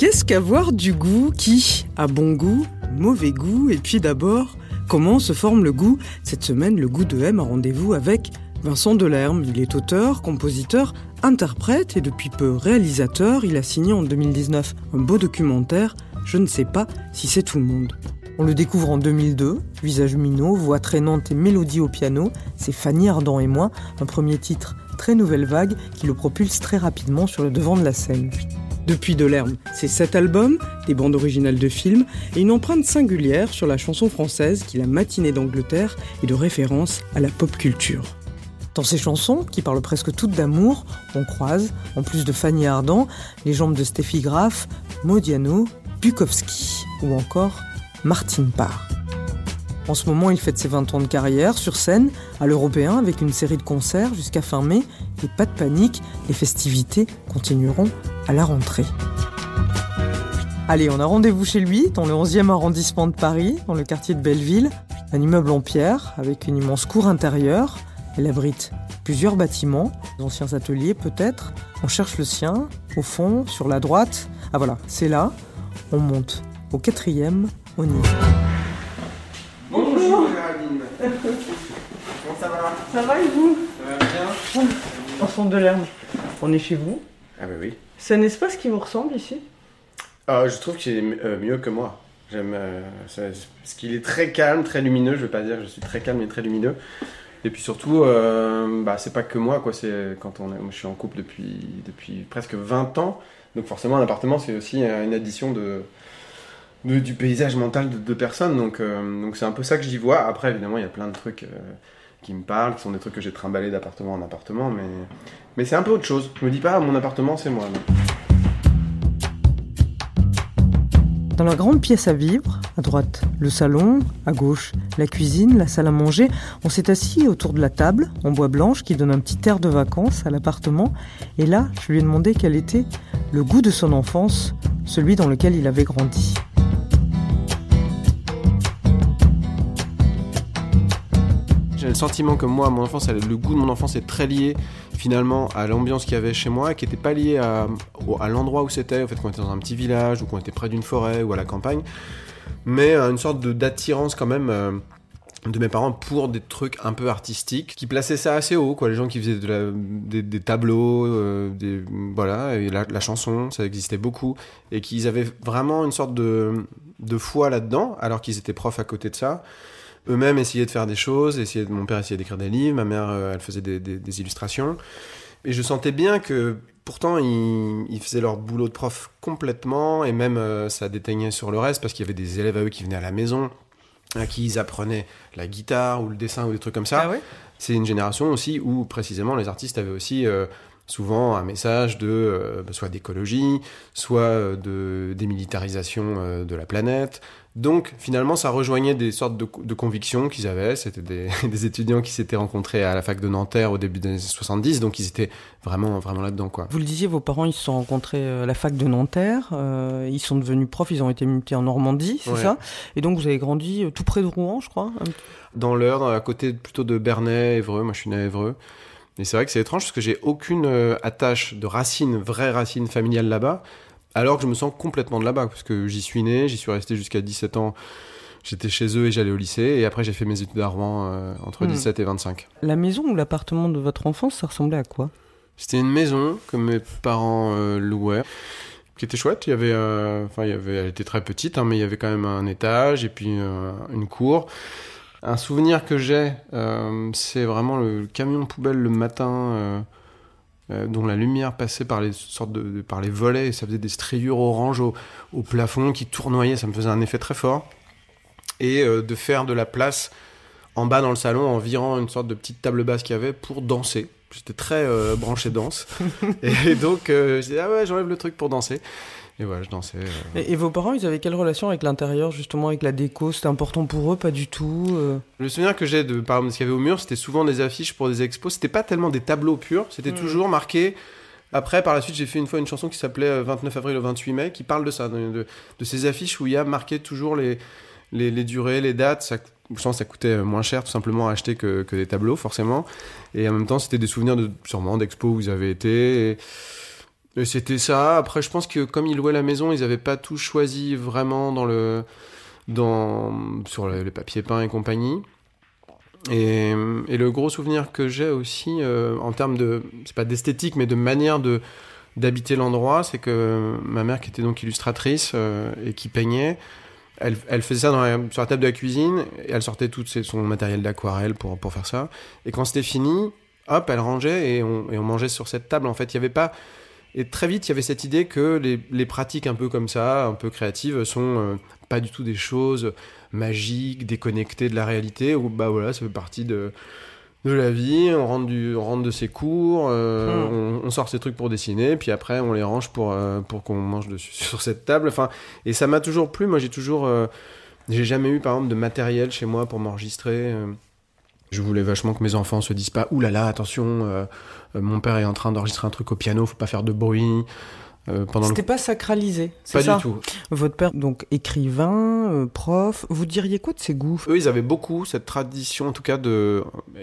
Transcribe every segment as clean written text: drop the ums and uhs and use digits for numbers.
Qu'est-ce qu'avoir du goût? Qui a bon goût, mauvais goût? Et puis d'abord, comment se forme le goût? Cette semaine, le goût de M a rendez-vous avec Vincent Delerm. Il est auteur, compositeur, interprète et depuis peu réalisateur. Il a signé en 2019 un beau documentaire « Je ne sais pas si c'est tout le monde ». On le découvre en 2002, visage minot, voix traînante et mélodie au piano. C'est Fanny Ardant et moi, un premier titre très nouvelle vague qui le propulse très rapidement sur le devant de la scène. Depuis Delerm, c'est 7 albums, des bandes originales de films et une empreinte singulière sur la chanson française qui, la matinée d'Angleterre, est de référence à la pop culture. Dans ses chansons, qui parlent presque toutes d'amour, on croise, en plus de Fanny Ardant, les jambes de Steffi Graf, Modiano, Bukowski ou encore Martine Parr. En ce moment, il fête ses 20 ans de carrière sur scène, à l'Européen, avec une série de concerts jusqu'à fin mai. Et pas de panique, les festivités continueront à la rentrée. Allez, on a rendez-vous chez lui, dans le 11e arrondissement de Paris, dans le quartier de Belleville. Un immeuble en pierre, avec une immense cour intérieure. Elle abrite plusieurs bâtiments, d'anciens ateliers peut-être. On cherche le sien, au fond, sur la droite. Ah voilà, c'est là. On monte au 4e, au nid. Bonjour Géraldine. Comment ça va? Ça va et vous? Ça va bien. Vincent Delerm, on est chez vous. Ah bah oui. C'est un espace qui vous ressemble ici? Je trouve qu'il est mieux que moi. J'aime parce qu'il est très calme, très lumineux. Je veux pas dire je suis très calme et très lumineux. Et puis surtout, c'est pas que moi quoi. C'est quand moi, je suis en couple depuis presque 20 ans. Donc forcément, un appartement c'est aussi une addition du paysage mental de deux personnes. Donc c'est un peu ça que j'y vois. Après évidemment, il y a plein de trucs. Qui me parlent, qui sont des trucs que j'ai trimballés d'appartement en appartement, mais c'est un peu autre chose. Je me dis pas, mon appartement, c'est moi. Non. Dans la grande pièce à vivre, à droite, le salon, à gauche, la cuisine, la salle à manger, on s'est assis autour de la table, en bois blanche, qui donne un petit air de vacances à l'appartement. Et là, je lui ai demandé quel était le goût de son enfance, celui dans lequel il avait grandi. J'ai le sentiment que moi, mon enfance, le goût de mon enfance est très lié finalement à l'ambiance qu'il y avait chez moi, qui n'était pas lié à l'endroit où c'était, au fait qu'on était dans un petit village ou qu'on était près d'une forêt ou à la campagne, mais une sorte d'attirance quand même de mes parents pour des trucs un peu artistiques, qui plaçaient ça assez haut, quoi. Les gens qui faisaient des tableaux, et la chanson, ça existait beaucoup, et qu'ils avaient vraiment une sorte de foi là-dedans, alors qu'ils étaient profs à côté de ça. Eux-mêmes essayaient de faire des choses, mon père essayait d'écrire des livres, ma mère elle faisait des illustrations. Et je sentais bien que pourtant ils faisaient leur boulot de prof complètement et même ça déteignait sur le reste parce qu'il y avait des élèves à eux qui venaient à la maison, à qui ils apprenaient la guitare ou le dessin ou des trucs comme ça. Ah ouais ? C'est une génération aussi où précisément les artistes avaient aussi... souvent un message de soit d'écologie, soit de démilitarisation de la planète. Donc finalement, ça rejoignait des sortes de convictions qu'ils avaient. C'était des étudiants qui s'étaient rencontrés à la fac de Nanterre au début des années 70, donc ils étaient vraiment, vraiment là-dedans, quoi. Vous le disiez, vos parents, ils se sont rencontrés à la fac de Nanterre, ils sont devenus profs, ils ont été mutés en Normandie, c'est ça ? Et donc vous avez grandi tout près de Rouen, je crois ? Dans l'Eure, à côté plutôt de Bernay, Évreux, moi je suis né à Évreux. Et c'est vrai que c'est étrange parce que j'ai aucune attache de vraie racine familiale là-bas, alors que je me sens complètement de là-bas, parce que j'y suis né, j'y suis resté jusqu'à 17 ans, j'étais chez eux et j'allais au lycée, et après j'ai fait mes études à Rouen entre 17 et 25. La maison ou l'appartement de votre enfance, ça ressemblait à quoi? C'était une maison que mes parents louaient, qui était chouette. Il y avait, elle était très petite, mais il y avait quand même un étage et puis une cour. Un souvenir que j'ai, c'est vraiment le camion poubelle le matin, dont la lumière passait par les sortes par les volets et ça faisait des striures orange au plafond qui tournoyaient, ça me faisait un effet très fort. Et de faire de la place en bas dans le salon, en virant une sorte de petite table basse qu'il y avait pour danser. J'étais très branché danse. Et donc, je disais, ah ouais, j'enlève le truc pour danser. Et voilà, je dansais. Et vos parents, ils avaient quelle relation avec l'intérieur, justement, avec la déco? C'était important pour eux? Pas du tout Le souvenir que j'ai de par exemple, ce qu'il y avait au mur, c'était souvent des affiches pour des expos. C'était pas tellement des tableaux purs, c'était toujours marqué. Après, par la suite, j'ai fait une fois une chanson qui s'appelait 29 avril au 28 mai, qui parle de ça, de ces affiches où il y a marqué toujours les durées, les dates. Ça, je pense que ça coûtait moins cher tout simplement à acheter que des tableaux, forcément. Et en même temps, c'était des souvenirs de, sûrement d'expos où ils avaient été. Et c'était ça. Après, je pense que comme ils louaient la maison, ils n'avaient pas tout choisi vraiment sur les papiers peints et compagnie. Et le gros souvenir que j'ai aussi en termes de, c'est pas d'esthétique, mais de manière d'habiter l'endroit, c'est que ma mère, qui était donc illustratrice et qui peignait, elle faisait ça sur la table de la cuisine, et elle sortait tout son matériel d'aquarelle pour faire ça. Et quand c'était fini, hop, elle rangeait et on mangeait sur cette table. En fait, il y avait pas. Et très vite, il y avait cette idée que les pratiques un peu comme ça, un peu créatives, sont pas du tout des choses magiques, déconnectées de la réalité, où bah voilà, ça fait partie de la vie, on rentre de ses cours, on sort ses trucs pour dessiner, puis après on les range pour qu'on mange dessus, sur cette table. Enfin, et ça m'a toujours plu. Moi, j'ai jamais eu, par exemple, de matériel chez moi pour m'enregistrer. Je voulais vachement que mes enfants se disent pas « Ouh là là, attention, mon père est en train d'enregistrer un truc au piano, faut pas faire de bruit. » C'était pas sacralisé, c'est ça ? Pas du tout. Votre père, donc écrivain, prof, vous diriez quoi de ses goûts ? Eux, ils avaient beaucoup cette tradition, en tout cas,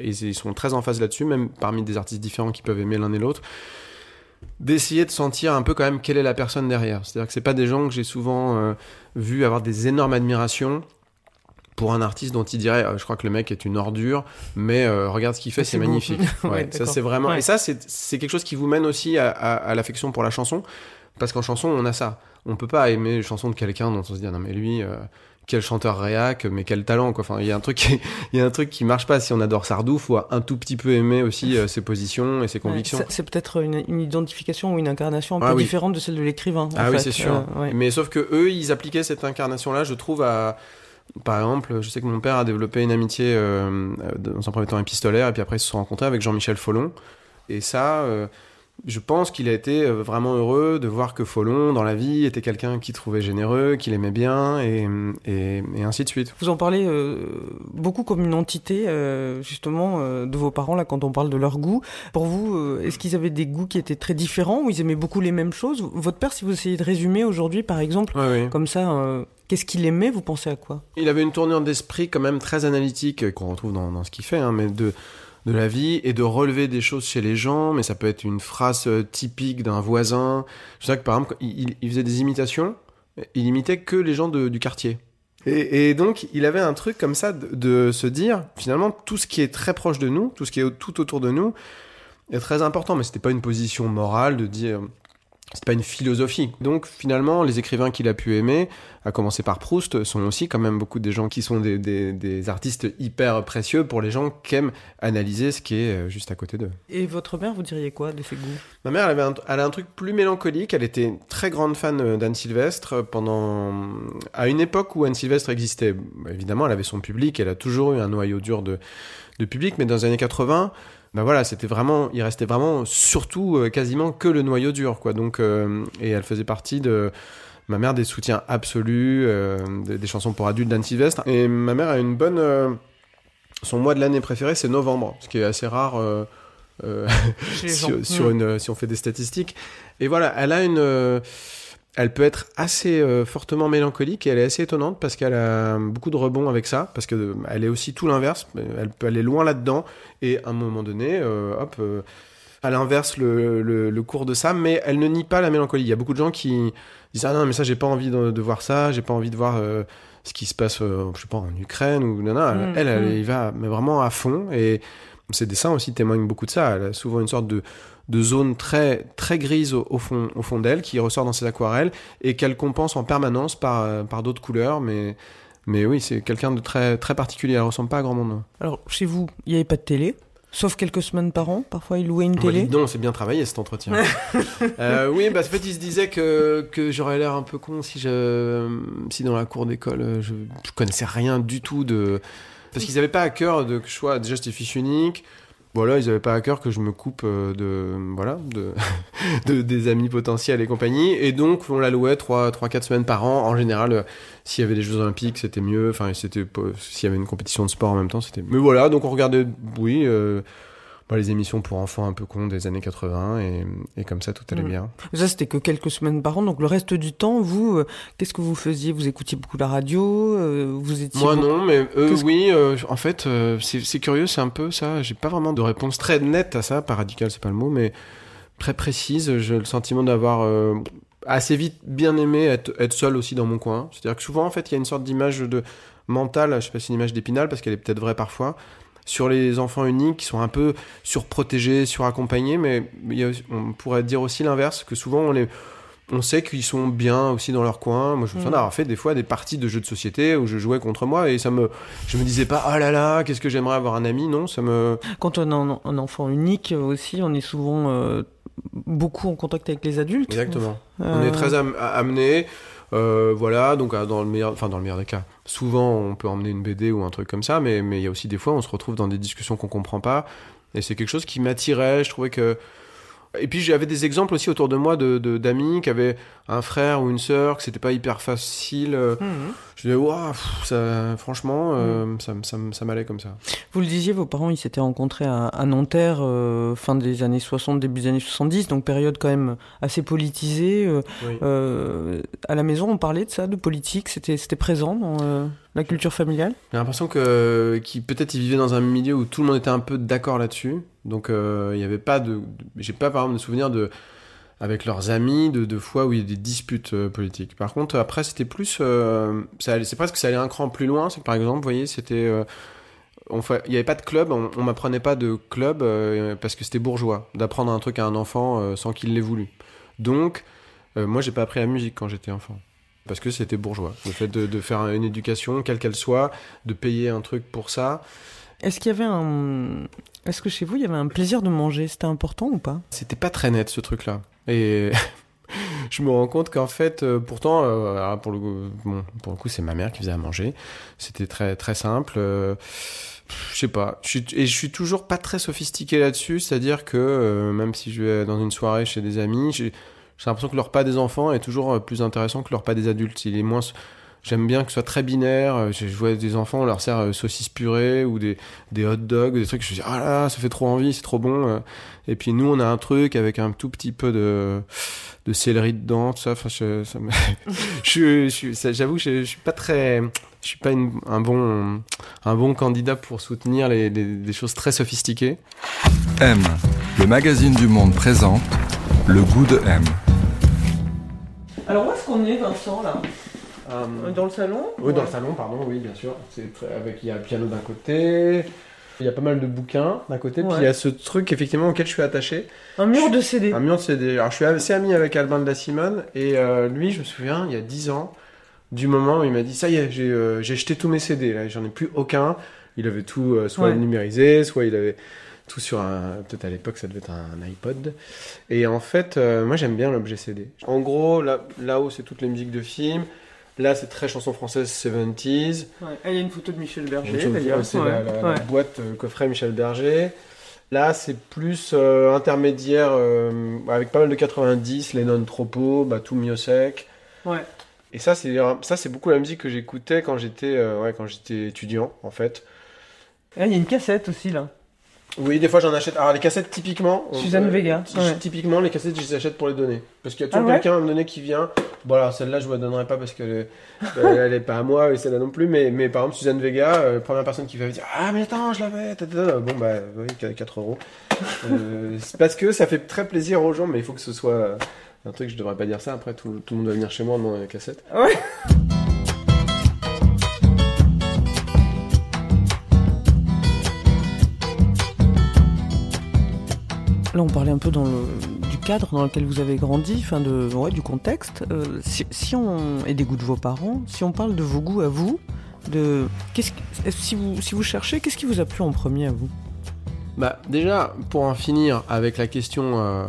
ils sont très en phase là-dessus, même parmi des artistes différents qui peuvent aimer l'un et l'autre, d'essayer de sentir un peu quand même quelle est la personne derrière. C'est-à-dire que c'est pas des gens que j'ai souvent vu avoir des énormes admirations pour un artiste dont il dirait je crois que le mec est une ordure, mais regarde ce qu'il fait, c'est magnifique. Ouais, ça c'est vraiment ouais. Et ça c'est quelque chose qui vous mène aussi à l'affection pour la chanson, parce qu'en chanson on a ça, on peut pas aimer les chansons de quelqu'un dont on se dit non mais lui quel chanteur réac, mais quel talent quoi. Enfin, il y a un truc qui marche pas. Si on adore Sardou, faut un tout petit peu aimer aussi ses positions et ses convictions. Ouais, c'est peut-être une identification ou une incarnation un peu différente de celle de l'écrivain. Ah en oui, fait. C'est sûr. Ouais. Mais sauf que eux, ils appliquaient cette incarnation-là, je trouve, à par exemple, je sais que mon père a développé une amitié dans un premier temps épistolaire, et puis après ils se sont rencontrés avec Jean-Michel Folon. Et ça, je pense qu'il a été vraiment heureux de voir que Folon, dans la vie, était quelqu'un qu'il trouvait généreux, qu'il aimait bien, et ainsi de suite. Vous en parlez beaucoup comme une entité, justement, de vos parents, là, quand on parle de leur goût. Pour vous, est-ce qu'ils avaient des goûts qui étaient très différents, ou ils aimaient beaucoup les mêmes choses ? Votre père, si vous essayez de résumer aujourd'hui, par exemple, comme ça... Qu'est-ce qu'il aimait ? Vous pensez à quoi ? Il avait une tournure d'esprit quand même très analytique, qu'on retrouve dans ce qu'il fait, hein, mais de la vie, et de relever des choses chez les gens. Mais ça peut être une phrase typique d'un voisin. Je sais que par exemple, il faisait des imitations, il imitait que les gens du quartier. Et donc, il avait un truc comme ça de se dire, finalement, tout ce qui est très proche de nous, tout ce qui est tout autour de nous, est très important. Mais c'était pas une position morale de dire... C'est pas une philosophie. Donc finalement, les écrivains qu'il a pu aimer, à commencer par Proust, sont aussi quand même beaucoup des gens qui sont des artistes hyper précieux pour les gens qui aiment analyser ce qui est juste à côté d'eux. Et votre mère, vous diriez quoi de ses goûts ? Ma mère, elle a un truc plus mélancolique. Elle était une très grande fan d'Anne Sylvestre à une époque où Anne Sylvestre existait. Évidemment, elle avait son public, elle a toujours eu un noyau dur de public, mais dans les années 80... Ben voilà, il restait vraiment surtout quasiment que le noyau dur, quoi. Donc, et elle faisait partie de ma mère des soutiens absolus, des chansons pour adultes d'Anne Sylvestre. Et ma mère a une bonne. Son mois de l'année préféré, c'est novembre, ce qui est assez rare si on fait des statistiques. Et voilà, elle a une. Elle peut être assez fortement mélancolique, et elle est assez étonnante parce qu'elle a beaucoup de rebonds avec ça, parce qu'elle est aussi tout l'inverse, elle peut aller loin là-dedans, et à un moment donné, elle inverse le cours de ça, mais elle ne nie pas la mélancolie. Il y a beaucoup de gens qui disent « Ah non, mais ça, j'ai pas envie de voir ça, j'ai pas envie de voir ce qui se passe, je sais pas, en Ukraine, ou nanana. » Elle y va mais vraiment à fond, et ses dessins aussi témoignent beaucoup de ça. Elle a souvent une sorte de zone très, très grise au fond d'elle, qui ressort dans ses aquarelles, et qu'elle compense en permanence par d'autres couleurs, mais oui, c'est quelqu'un de très, très particulier, elle ressemble pas à grand monde. Alors, chez vous, il n'y avait pas de télé, sauf quelques semaines par an, parfois il louait une télé. Dis donc, c'est bien travaillé cet entretien. Oui, bah, en fait, il se disait que j'aurais l'air un peu con si dans la cour d'école, je connaissais rien du tout de... Parce qu'ils n'avaient pas à cœur de que je sois... Déjà, c'était fiche unique. Voilà, ils n'avaient pas à cœur que je me coupe des amis potentiels et compagnie. Et donc, on la louait 3-4 semaines par an. En général, s'il y avait les Jeux Olympiques, c'était mieux. Enfin, c'était pas, s'il y avait une compétition de sport en même temps, c'était... Mais voilà, donc on regardait, oui... les émissions pour enfants un peu cons des années 80 et comme ça tout allait bien. Ça c'était que quelques semaines par an, donc le reste du temps vous, qu'est-ce que vous faisiez? Vous écoutiez beaucoup la radio, vous étiez... Moi beaucoup... non, mais eux oui, en fait c'est curieux, c'est un peu ça, j'ai pas vraiment de réponse très nette à ça, pas radicale c'est pas le mot, mais très précise, j'ai le sentiment d'avoir assez vite bien aimé être seul aussi dans mon coin, c'est-à-dire que souvent en fait il y a une sorte d'image de mentale, je sais pas si c'est une image d'Épinal parce qu'elle est peut-être vraie parfois, sur les enfants uniques qui sont un peu surprotégés, suraccompagnés, mais on pourrait dire aussi l'inverse, que souvent on sait qu'ils sont bien aussi dans leur coin. Moi, je me souviens d'avoir fait des fois des parties de jeux de société où je jouais contre moi et je me disais pas « Ah là là, qu'est-ce que j'aimerais avoir un ami ?» Non, ça me... Quand on a un enfant unique aussi, on est souvent beaucoup en contact avec les adultes. Exactement. On est très amené... donc dans le meilleur des cas. Souvent, on peut emmener une BD ou un truc comme ça, mais il y a aussi des fois, on se retrouve dans des discussions qu'on comprend pas, et c'est quelque chose qui m'attirait. Je trouvais que... Et puis, j'avais des exemples aussi autour de moi d'amis qui avaient un frère ou une sœur, que c'était pas hyper facile. Je disais, waouh, franchement, ça m'allait comme ça. Vous le disiez, vos parents, ils s'étaient rencontrés à Nanterre fin des années 60, début des années 70, donc période quand même assez politisée. Oui. À la maison, on parlait de ça, de politique, c'était présent dans la culture familiale? J'ai l'impression qu'ils peut-être ils vivaient dans un milieu où tout le monde était un peu d'accord là-dessus. Donc, il n'y avait pas de... J'ai pas, par exemple, de souvenir avec leurs amis, de fois où il y a des disputes politiques. Par contre, après, c'était plus... c'est presque que ça allait un cran plus loin. C'est que, par exemple, vous voyez, c'était... il n'y avait pas de club. On ne m'apprenait pas de club parce que c'était bourgeois d'apprendre un truc à un enfant sans qu'il l'ait voulu. Donc, moi, je n'ai pas appris la musique quand j'étais enfant. Parce que c'était bourgeois. Le fait de faire une éducation, quelle qu'elle soit, de payer un truc pour ça... Est-ce que chez vous, il y avait un plaisir de manger? C'était important ou pas? C'était pas très net, ce truc-là. Et je me rends compte qu'en fait, pourtant, pour le coup, c'est ma mère qui faisait à manger. C'était très, très simple. Je sais pas. Je suis toujours pas très sophistiqué là-dessus. C'est-à-dire que même si je vais dans une soirée chez des amis, j'ai l'impression que le repas des enfants est toujours plus intéressant que le repas des adultes. Il est moins... J'aime bien que ce soit très binaire. Je vois des enfants, on leur sert saucisses purées ou des hot dogs, des trucs. Je me dis, ah là, ça fait trop envie, c'est trop bon. Et puis nous, on a un truc avec un tout petit peu de céleri dedans, tout ça. Enfin, j'avoue, je suis pas très... Je suis pas un bon candidat pour soutenir les choses très sophistiquées. M, le magazine du Monde présente le goût de M. Alors où est-ce qu'on est, Vincent, là ? Dans le salon? Oui, dans le salon, pardon, oui, bien sûr. Il y a le piano d'un côté, il y a pas mal de bouquins d'un côté, puis il y a ce truc, effectivement, auquel je suis attaché. Un mur de CD. Un mur de CD. Alors, je suis assez ami avec Albin de la Simone, et lui, je me souviens, il y a 10 ans, du moment où il m'a dit « Ça y est, j'ai jeté tous mes CD, là, j'en ai plus aucun. » Il avait tout, soit numérisé, soit il avait... tout sur peut-être à l'époque ça devait être un iPod, et en fait moi j'aime bien l'objet CD. En gros là-haut c'est toutes les musiques de films, là c'est très chansons françaises 70s. Il y a une photo de Michel Berger d'ailleurs, c'est la boîte coffret Michel Berger. Là c'est plus intermédiaire avec pas mal de 90, Lennon, Tropo, tout Miossec. Et ça c'est beaucoup la musique que j'écoutais quand j'étais étudiant en fait. Il y a une cassette aussi là. Oui, des fois j'en achète. Alors les cassettes typiquement... Suzanne Vega. Typiquement les cassettes je les achète pour les donner. Parce qu'il y a toujours quelqu'un à me donner qui vient. Bon alors celle-là je ne vous la donnerai pas parce qu'elle n'est pas à moi et celle-là non plus. Mais par exemple Suzanne Vega, première personne qui va me dire « Ah mais attends, je l'avais !» Bon bah oui, 4€. Parce que ça fait très plaisir aux gens, mais il faut que ce soit un truc, je ne devrais pas dire ça. Après tout le monde va venir chez moi dans les cassettes. Ouais. Là, on parlait un peu du cadre dans lequel vous avez grandi, du contexte. Et des goûts de vos parents, si on parle de vos goûts à vous, si vous cherchez, qu'est-ce qui vous a plu en premier à vous ? Bah, déjà, pour en finir avec la question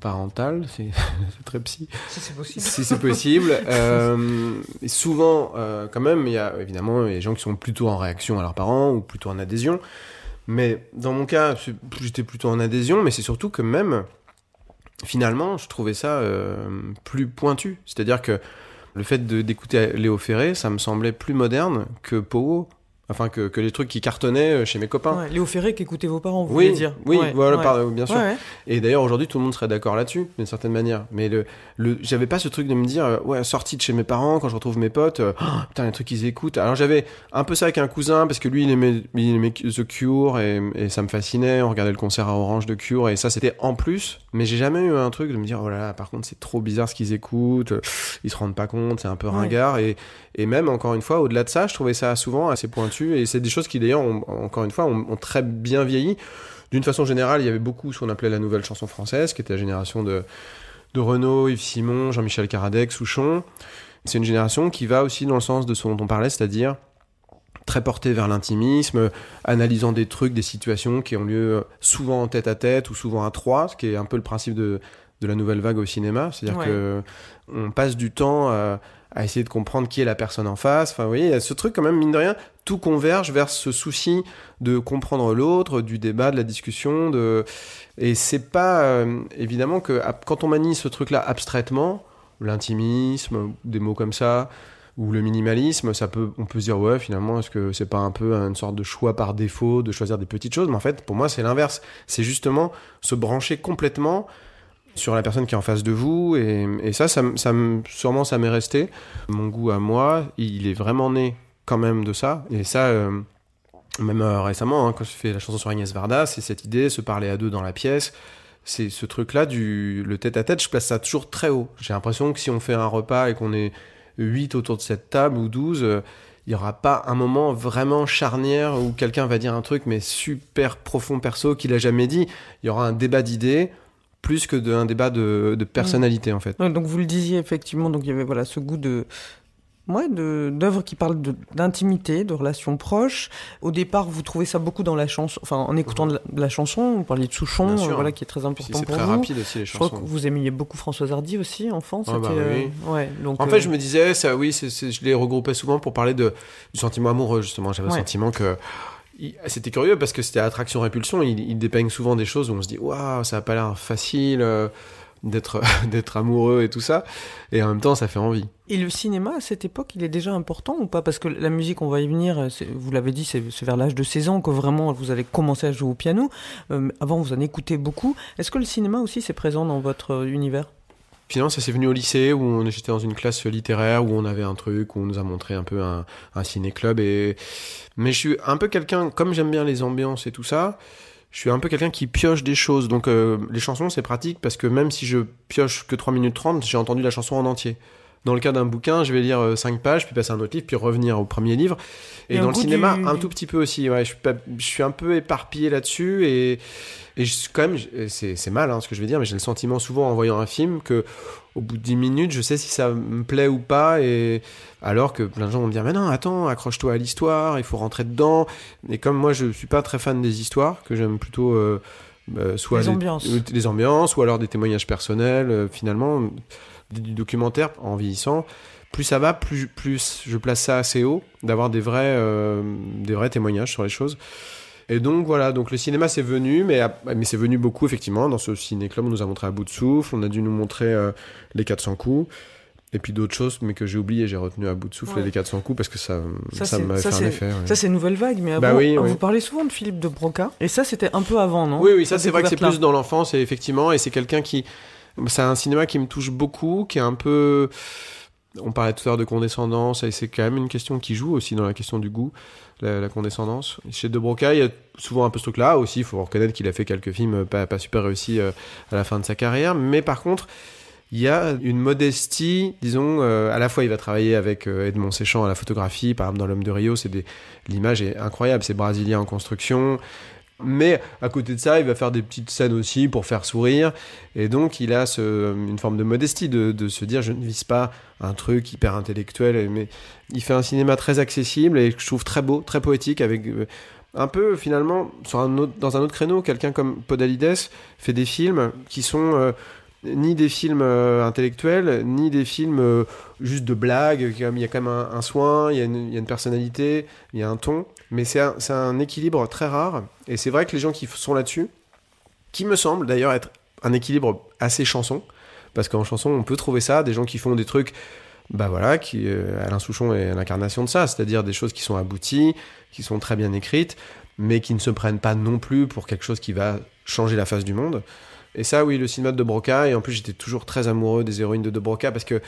parentale, c'est très psy. Si c'est possible. Si c'est possible. Souvent, quand même, il y a évidemment des gens qui sont plutôt en réaction à leurs parents ou plutôt en adhésion. Mais dans mon cas, j'étais plutôt en adhésion, mais c'est surtout que même, finalement, je trouvais ça plus pointu. C'est-à-dire que le fait d'écouter Léo Ferré, ça me semblait plus moderne que Pogo. Enfin, que les trucs qui cartonnaient chez mes copains. Ouais, Léo Ferré qu'écoutaient vos parents, vous voulez dire. Oui, ouais, voilà, ouais. Bien sûr. Ouais, ouais. Et d'ailleurs, aujourd'hui, tout le monde serait d'accord là-dessus, d'une certaine manière. Mais j'avais pas ce truc de me dire, ouais, sorti de chez mes parents, quand je retrouve mes potes, oh, putain, les trucs qu'ils écoutent. Alors, j'avais un peu ça avec un cousin, parce que lui, il aimait The Cure, et ça me fascinait. On regardait le concert à Orange de Cure, et ça, c'était en plus. Mais j'ai jamais eu un truc de me dire, oh là là, par contre, c'est trop bizarre ce qu'ils écoutent, ils se rendent pas compte, c'est un peu ringard. Et même, encore une fois, au-delà de ça, je trouvais ça souvent assez pointu. Et c'est des choses qui d'ailleurs ont très bien vieilli. D'une façon générale, il y avait beaucoup ce qu'on appelait la nouvelle chanson française, qui était la génération de Renaud, Yves Simon, Jean-Michel Caradec, Souchon. C'est une génération qui va aussi dans le sens de ce dont on parlait, c'est-à-dire très portée vers l'intimisme, analysant des trucs, des situations qui ont lieu souvent en tête-à-tête ou souvent à trois, ce qui est un peu le principe de la nouvelle vague au cinéma. C'est-à-dire qu'on passe du temps à essayer de comprendre qui est la personne en face. Enfin, vous voyez, il y a ce truc quand même, mine de rien, tout converge vers ce souci de comprendre l'autre, du débat, de la discussion. Et c'est pas... évidemment que quand on manie ce truc-là abstraitement, l'intimisme, des mots comme ça, ou le minimalisme, on peut se dire, ouais, finalement, est-ce que c'est pas un peu une sorte de choix par défaut de choisir des petites choses ? Mais en fait, pour moi, c'est l'inverse. C'est justement se brancher complètement sur la personne qui est en face de vous, et sûrement ça m'est resté. Mon goût à moi, il est vraiment né quand même de ça, et ça même récemment, quand je fais la chanson sur Agnès Varda, c'est cette idée, se parler à deux dans la pièce, c'est ce truc là le tête à tête. Je place ça toujours très haut. J'ai l'impression que si on fait un repas et qu'on est 8 autour de cette table ou 12, il n'y aura pas un moment vraiment charnière où quelqu'un va dire un truc mais super profond perso qu'il a jamais dit. Il y aura un débat d'idées plus que d'un débat de personnalité, en fait. Donc vous le disiez, effectivement, donc il y avait ce goût d'œuvres qui parlent d'intimité, de relations proches. Au départ, vous trouvez ça beaucoup dans la chanson, enfin en écoutant de la chanson, vous parliez de Souchon, qui est très important pour vous. C'est très rapide aussi, les chansons. Je crois que vous aimiez beaucoup Françoise Hardy aussi, enfant. Oui. Ouais, donc, en fait, je me disais, ça, oui, je les regroupais souvent pour parler du sentiment amoureux, justement. J'avais le sentiment que... C'était curieux parce que c'était attraction-répulsion. Ils dépeignent souvent des choses où on se dit « Waouh, ça n'a pas l'air facile d'être amoureux et tout ça ». Et en même temps, ça fait envie. Et le cinéma, à cette époque, il est déjà important ou pas ? Parce que la musique, on va y venir, vous l'avez dit, c'est vers l'âge de 16 ans que vraiment vous allez commencer à jouer au piano. Avant, vous en écoutez beaucoup. Est-ce que le cinéma aussi, c'est présent dans votre univers ? Finalement, ça s'est venu au lycée, où j'étais dans une classe littéraire, où on avait un truc, où on nous a montré un peu un ciné-club. Mais je suis un peu quelqu'un, comme j'aime bien les ambiances et tout ça, je suis un peu quelqu'un qui pioche des choses. Donc les chansons, c'est pratique, parce que même si je pioche que 3 minutes 30, j'ai entendu la chanson en entier. Dans le cas d'un bouquin, je vais lire 5 pages, puis passer à un autre livre, puis revenir au premier livre. Et dans le cinéma, un tout petit peu aussi. Ouais, je suis un peu éparpillé là-dessus. Et quand même, c'est mal ce que je vais dire, mais j'ai le sentiment souvent en voyant un film que, au bout de 10 minutes, je sais si ça me plaît ou pas. Alors que plein de gens vont me dire « Mais non, attends, accroche-toi à l'histoire, il faut rentrer dedans. » Et comme moi, je ne suis pas très fan des histoires, que j'aime plutôt... soit les ambiances, ou alors des témoignages personnels, finalement... du documentaire en vieillissant, plus ça va, plus je place ça assez haut, d'avoir des vrais témoignages sur les choses. Et donc donc le cinéma c'est venu, mais c'est venu beaucoup effectivement dans ce ciné-club. On nous a montré À bout de souffle, on a dû nous montrer les 400 coups. Et puis d'autres choses, mais que j'ai oublié, j'ai retenu À bout de souffle et les 400 coups parce que ça m'a fait un effet. Ouais. Ça, c'est nouvelle vague, mais vous parlez souvent de Philippe de Broca. Et ça, c'était un peu avant, non ? Oui, ça c'est vrai que c'est plus dans l'enfance, et effectivement, et c'est quelqu'un qui... C'est un cinéma qui me touche beaucoup, qui est un peu... On parlait tout à l'heure de condescendance, et c'est quand même une question qui joue aussi dans la question du goût, la condescendance. Chez De Broca, il y a souvent un peu ce truc-là aussi. Il faut reconnaître qu'il a fait quelques films pas super réussis à la fin de sa carrière. Mais par contre, il y a une modestie, disons, à la fois il va travailler avec Edmond Séchant à la photographie, par exemple dans L'Homme de Rio, l'image est incroyable, c'est brésilien en construction... Mais à côté de ça, il va faire des petites scènes aussi pour faire sourire. Et donc, il a une forme de modestie de se dire « Je ne vise pas un truc hyper intellectuel. » Mais il fait un cinéma très accessible et que je trouve très beau, très poétique, avec un peu finalement sur un autre, dans un autre créneau. Quelqu'un comme Podalides fait des films qui sont ni des films intellectuels, ni des films juste de blagues. Il y a quand même un soin, il y a une personnalité, il y a un ton, mais c'est un équilibre très rare. Et c'est vrai que les gens qui sont là-dessus, qui me semble d'ailleurs être un équilibre assez chanson, parce qu'en chanson on peut trouver ça, des gens qui font des trucs, bah voilà, qui Alain Souchon est l'incarnation de ça, c'est-à-dire des choses qui sont abouties, qui sont très bien écrites, mais qui ne se prennent pas non plus pour quelque chose qui va changer la face du monde. Et ça, oui, le cinéma de Broca. Et en plus, j'étais toujours très amoureux des héroïnes de Broca, parce que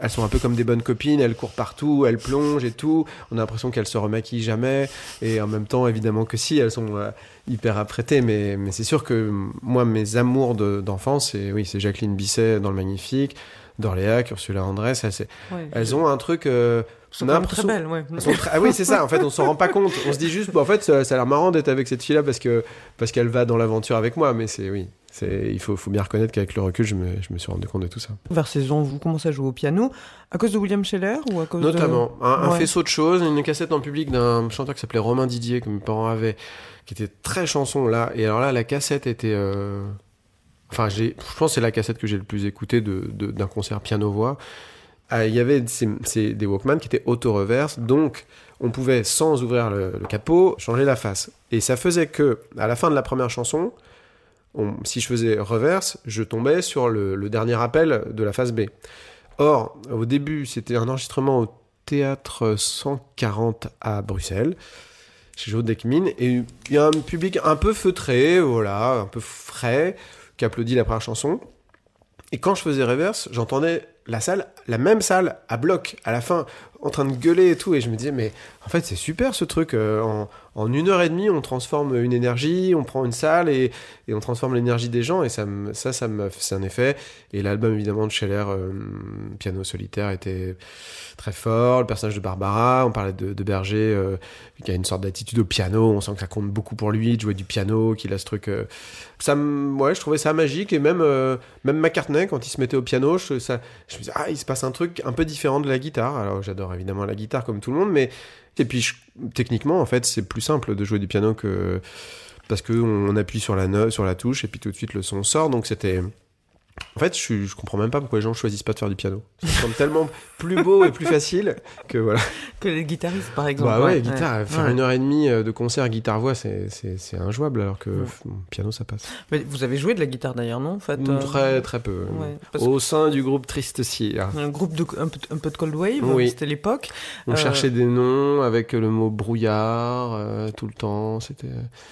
elles sont un peu comme des bonnes copines, elles courent partout, elles plongent et tout. On a l'impression qu'elles se remaquillent jamais. Et en même temps, évidemment que si, elles sont hyper apprêtées. Mais c'est sûr que moi, mes amours d'enfance, c'est Jacqueline Bisset dans Le Magnifique, d'Orléac, Ursula Andress. Elles ont un truc... Sont on a très belles, ouais. Ah oui, c'est ça, en fait, on s'en rend pas compte. On se dit juste, bon, en fait, ça a l'air marrant d'être avec cette fille-là parce qu'elle va dans l'aventure avec moi. Mais c'est... oui. Il faut bien reconnaître qu'avec le recul, je me suis rendu compte de tout ça. Vers 16 ans, vous commencez à jouer au piano à cause de William Scheller ou à cause notamment un faisceau de choses, une cassette en public d'un chanteur qui s'appelait Romain Didier, que mes parents avaient, qui était très chanson là. Et alors là, la cassette était, je pense que c'est la cassette que j'ai le plus écoutée d'un concert piano-voix. Il y avait des Walkman qui étaient auto-reverse, donc on pouvait, sans ouvrir le capot, changer la face. Et ça faisait que, à la fin de la première chanson, si je faisais reverse, je tombais sur le dernier appel de la phase B. Or, au début, c'était un enregistrement au Théâtre 140 à Bruxelles, chez Joe Dekmin, et il y a un public un peu feutré, voilà, un peu frais, qui applaudit la première chanson. Et quand je faisais reverse, j'entendais la même salle, à bloc, à la fin, en train de gueuler et tout, et je me disais, mais en fait c'est super ce truc, en une heure et demie on transforme une énergie, on prend une salle et on transforme l'énergie des gens, et ça me fait un effet. Et l'album évidemment de Scheller, Piano solitaire, était très fort. Le personnage de Barbara, on parlait de Berger, qui a une sorte d'attitude au piano, on sent que ça compte beaucoup pour lui de jouer du piano, qu'il a ce truc, je trouvais ça magique. Et même McCartney, quand il se mettait au piano, je me disais, il se passe un truc un peu différent de la guitare. Alors j'adore évidemment la guitare comme tout le monde, mais et puis techniquement en fait c'est plus simple de jouer du piano, que parce que on appuie sur la touche et puis tout de suite le son sort. Donc c'était, en fait, je comprends même pas pourquoi les gens choisissent pas de faire du piano. Ça semble tellement plus beau et plus facile que voilà. Que les guitaristes, par exemple. Bah ouais, guitare. Faire une heure et demie de concert guitare-voix, c'est injouable, alors que piano, ça passe. Mais vous avez joué de la guitare d'ailleurs, non, en fait? Très, très peu. Ouais, au sein du groupe Triste Cire. Un groupe un peu de Cold Wave, oui. C'était l'époque. On cherchait des noms avec le mot brouillard tout le temps. C'était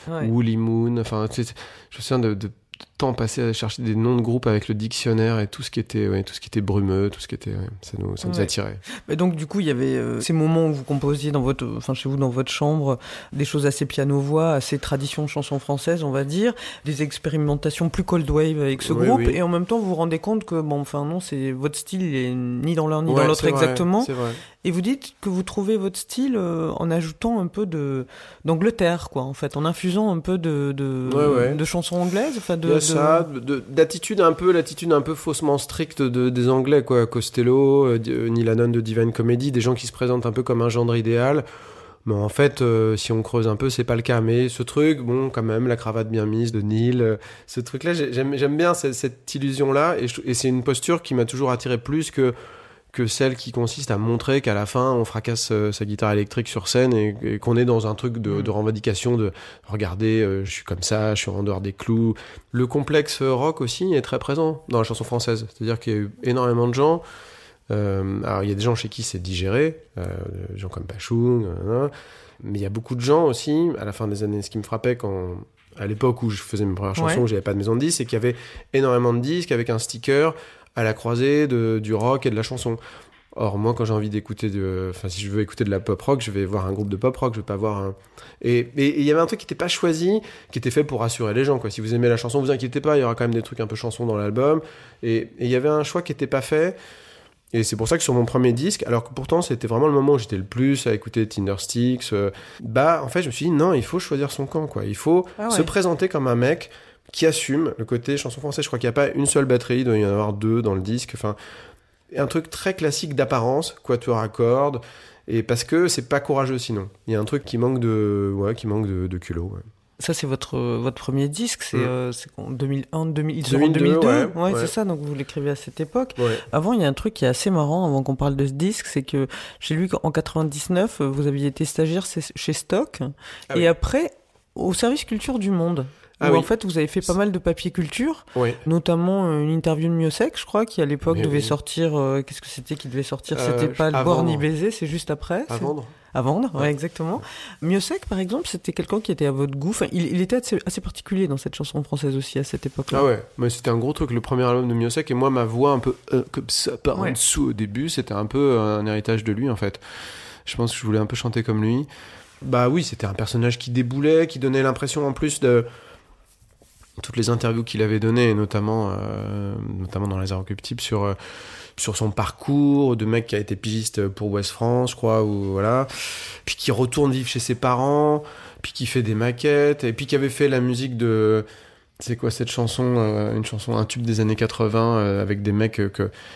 Woolly Moon. Enfin, je me souviens de temps passé à chercher des noms de groupes avec le dictionnaire et tout ce qui était brumeux, tout ce qui était, ça nous attirait. Mais donc du coup il y avait ces moments où vous composiez chez vous dans votre chambre, des choses assez piano-voix, assez tradition chanson française on va dire, des expérimentations plus cold wave avec ce groupe, et en même temps vous vous rendez compte que c'est votre style, il est ni dans l'un ni dans l'autre, exactement. C'est vrai. Et vous dites que vous trouvez votre style en ajoutant un peu d'Angleterre, quoi, en fait, en infusant un peu de chansons anglaises, enfin d'attitude un peu faussement stricte des Anglais, quoi. Costello, Neil Hannon de Divine Comedy, des gens qui se présentent un peu comme un gendre idéal. Mais en fait, si on creuse un peu, c'est pas le cas. Mais ce truc, quand même, la cravate bien mise de Neil, ce truc-là, j'aime bien cette illusion-là, et c'est une posture qui m'a toujours attiré plus que celle qui consiste à montrer qu'à la fin on fracasse sa guitare électrique sur scène et qu'on est dans un truc de revendication, de regardez, je suis comme ça, je suis en dehors des clous. Le complexe rock aussi est très présent dans la chanson française, c'est-à-dire qu'il y a eu énormément de gens, alors il y a des gens chez qui c'est digéré, des gens comme Pachung, mais il y a beaucoup de gens aussi à la fin des années. Ce qui me frappait à l'époque où je faisais mes premières chansons, où j'avais pas de maison de disques, c'est qu'il y avait énormément de disques avec un sticker à la croisée du rock et de la chanson. Or moi, quand j'ai envie d'écouter si je veux écouter de la pop rock, je vais voir un groupe de pop rock, je vais pas voir un... Et il y avait un truc qui était pas choisi, qui était fait pour rassurer les gens, quoi. Si vous aimez la chanson, vous inquiétez pas, il y aura quand même des trucs un peu chansons dans l'album. Et il y avait un choix qui était pas fait. Et c'est pour ça que sur mon premier disque, alors que pourtant c'était vraiment le moment où j'étais le plus à écouter Tinder Sticks, en fait je me suis dit non, il faut choisir son camp, quoi. Il faut se présenter comme un mec qui assume le côté chanson française. Je crois qu'il n'y a pas une seule batterie, il doit y en avoir deux dans le disque. Enfin, un truc très classique d'apparence, quatuor à cordes, et parce que c'est pas courageux sinon. Il y a un truc qui manque de, ouais, qui manque de culot. Ouais. Ça, c'est votre premier disque, c'est en 2001, 2002, ouais, c'est ça, donc vous l'écrivez à cette époque. Ouais. Avant, il y a un truc qui est assez marrant, avant qu'on parle de ce disque, c'est que chez lui, en 99, vous aviez été stagiaire chez Stock, après, au service culture du Monde. Où en fait, vous avez fait pas mal de papier culture, notamment une interview de Miossec, je crois, qui à l'époque devait sortir... qu'est-ce que c'était qui devait sortir ? C'était pas Le Boire ni Baiser, c'est juste après. À vendre, ouais, exactement. Miossec, par exemple, c'était quelqu'un qui était à votre goût. Enfin, il était assez particulier dans cette chanson française aussi à cette époque-là. Ah ouais, mais c'était un gros truc, le premier album de Miossec. Et moi, ma voix un peu comme ça, par en dessous au début, c'était un peu un héritage de lui, en fait. Je pense que je voulais un peu chanter comme lui. Bah oui, c'était un personnage qui déboulait, qui donnait l'impression en plus de... toutes les interviews qu'il avait données, notamment dans Les Inrecuptibles, sur son parcours de mec qui a été pigiste pour Ouest France, je crois, ou voilà, puis qui retourne vivre chez ses parents, puis qui fait des maquettes, et puis qui avait fait la musique de... C'est quoi cette chanson, un tube des années 80 avec des mecs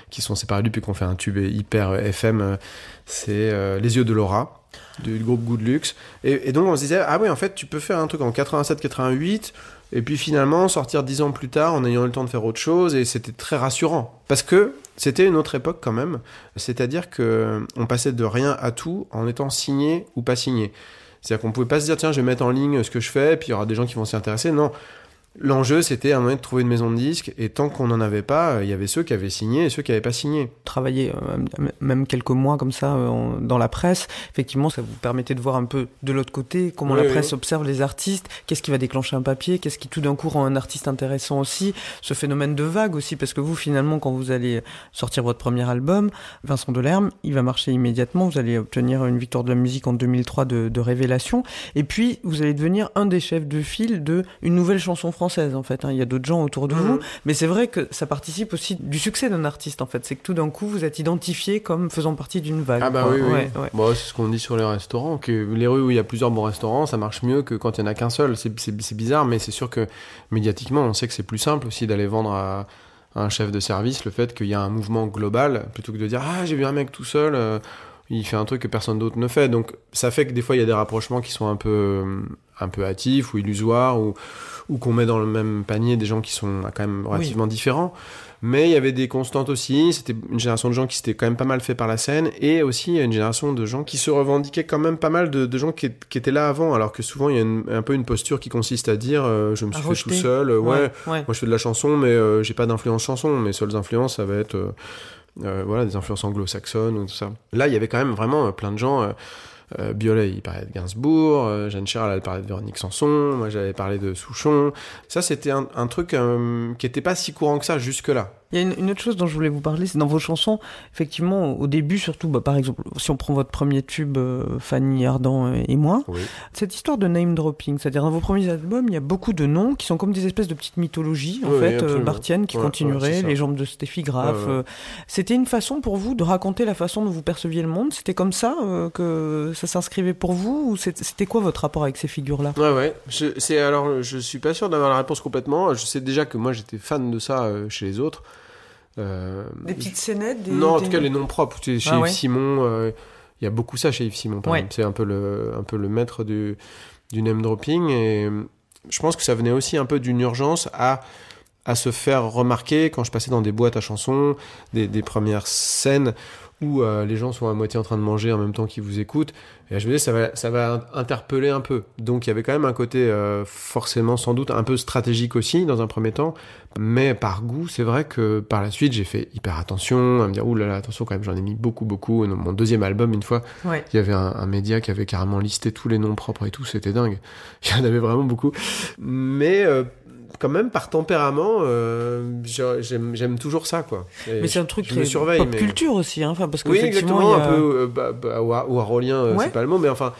qui sont séparés de lui, puis qu'on fait un tube hyper FM, c'est Les Yeux de Laura, du groupe Good Luxe. Et donc on se disait, ah oui, en fait, tu peux faire un truc en 87-88... Et puis finalement, sortir 10 ans plus tard en ayant eu le temps de faire autre chose, et c'était très rassurant. Parce que c'était une autre époque quand même, c'est-à-dire qu'on passait de rien à tout en étant signé ou pas signé. C'est-à-dire qu'on ne pouvait pas se dire, tiens, je vais mettre en ligne ce que je fais, puis il y aura des gens qui vont s'y intéresser. Non, l'enjeu, c'était à un moment de trouver une maison de disques, et tant qu'on n'en avait pas, il y avait ceux qui avaient signé et ceux qui n'avaient pas signé. Travailler même quelques mois comme ça dans la presse, effectivement, ça vous permettait de voir un peu de l'autre côté, comment la presse observe les artistes, qu'est-ce qui va déclencher un papier, qu'est-ce qui tout d'un coup rend un artiste intéressant aussi, ce phénomène de vague aussi, parce que vous, finalement, quand vous allez sortir votre premier album, Vincent Delerm, il va marcher immédiatement, vous allez obtenir une victoire de la musique en 2003 de Révélation, et puis vous allez devenir un des chefs de file d'une nouvelle chanson française, en fait. Il y a d'autres gens autour de vous, mais c'est vrai que ça participe aussi du succès d'un artiste, en fait. C'est que tout d'un coup, vous êtes identifié comme faisant partie d'une vague. Ah bah oui. Bon, c'est ce qu'on dit sur les restaurants, que les rues où il y a plusieurs bons restaurants, ça marche mieux que quand il n'y en a qu'un seul. C'est bizarre, mais c'est sûr que médiatiquement, on sait que c'est plus simple aussi d'aller vendre à un chef de service le fait qu'il y a un mouvement global, plutôt que de dire « Ah, j'ai vu un mec tout seul, il fait un truc que personne d'autre ne fait. » Donc, ça fait que des fois, il y a des rapprochements qui sont un peu hâtifs ou illusoires, ou qu'on met dans le même panier des gens qui sont quand même relativement différents. Mais il y avait des constantes aussi. C'était une génération de gens qui s'était quand même pas mal fait par la scène, et aussi une génération de gens qui se revendiquaient quand même pas mal de gens qui étaient là avant, alors que souvent il y a un peu une posture qui consiste à dire je me suis fait tout seul, moi je fais de la chanson, mais j'ai pas d'influence chanson. Mes seules influences, ça va être des influences anglo-saxonnes ou tout ça. Là, il y avait quand même vraiment plein de gens... Biolay, il parlait de Gainsbourg, Jeanne Chéral, elle parlait de Véronique Sanson, moi j'avais parlé de Souchon. Ça, c'était un truc qui n'était pas si courant que ça jusque-là. Il y a une autre chose dont je voulais vous parler, c'est dans vos chansons, effectivement, au début surtout, par exemple, si on prend votre premier tube, Fanny Ardant et moi, cette histoire de name dropping, c'est-à-dire dans vos premiers albums, il y a beaucoup de noms qui sont comme des espèces de petites mythologies, barthiennes qui continueraient, les jambes de Steffi Graf. C'était une façon pour vous de raconter la façon dont vous perceviez le monde, c'était comme ça que ça s'inscrivait pour vous, ou c'était quoi votre rapport avec ces figures-là ? Je suis pas sûr d'avoir la réponse complètement, je sais déjà que moi j'étais fan de ça chez les autres. Des petites scénettes en tout cas les noms propres. Chez Yves Simon, il y a beaucoup ça chez Yves Simon, par exemple. C'est un peu le maître du name dropping, et je pense que ça venait aussi un peu d'une urgence à se faire remarquer. Quand je passais dans des boîtes à chansons, des premières scènes où les gens sont à moitié en train de manger en même temps qu'ils vous écoutent, et je me disais ça va interpeller un peu. Donc il y avait quand même un côté forcément sans doute un peu stratégique aussi dans un premier temps, mais par goût. C'est vrai que par la suite j'ai fait hyper attention à me dire oulala, attention quand même, j'en ai mis beaucoup. Et dans mon deuxième album, une fois, il y avait un média qui avait carrément listé tous les noms propres et tout, c'était dingue, il y en avait vraiment beaucoup. Mais quand même, par tempérament, j'aime toujours ça, quoi. Et mais c'est un truc très pop culture aussi, hein, enfin, parce que exactement, un peu warholien, c'est pas le mot, mais enfin,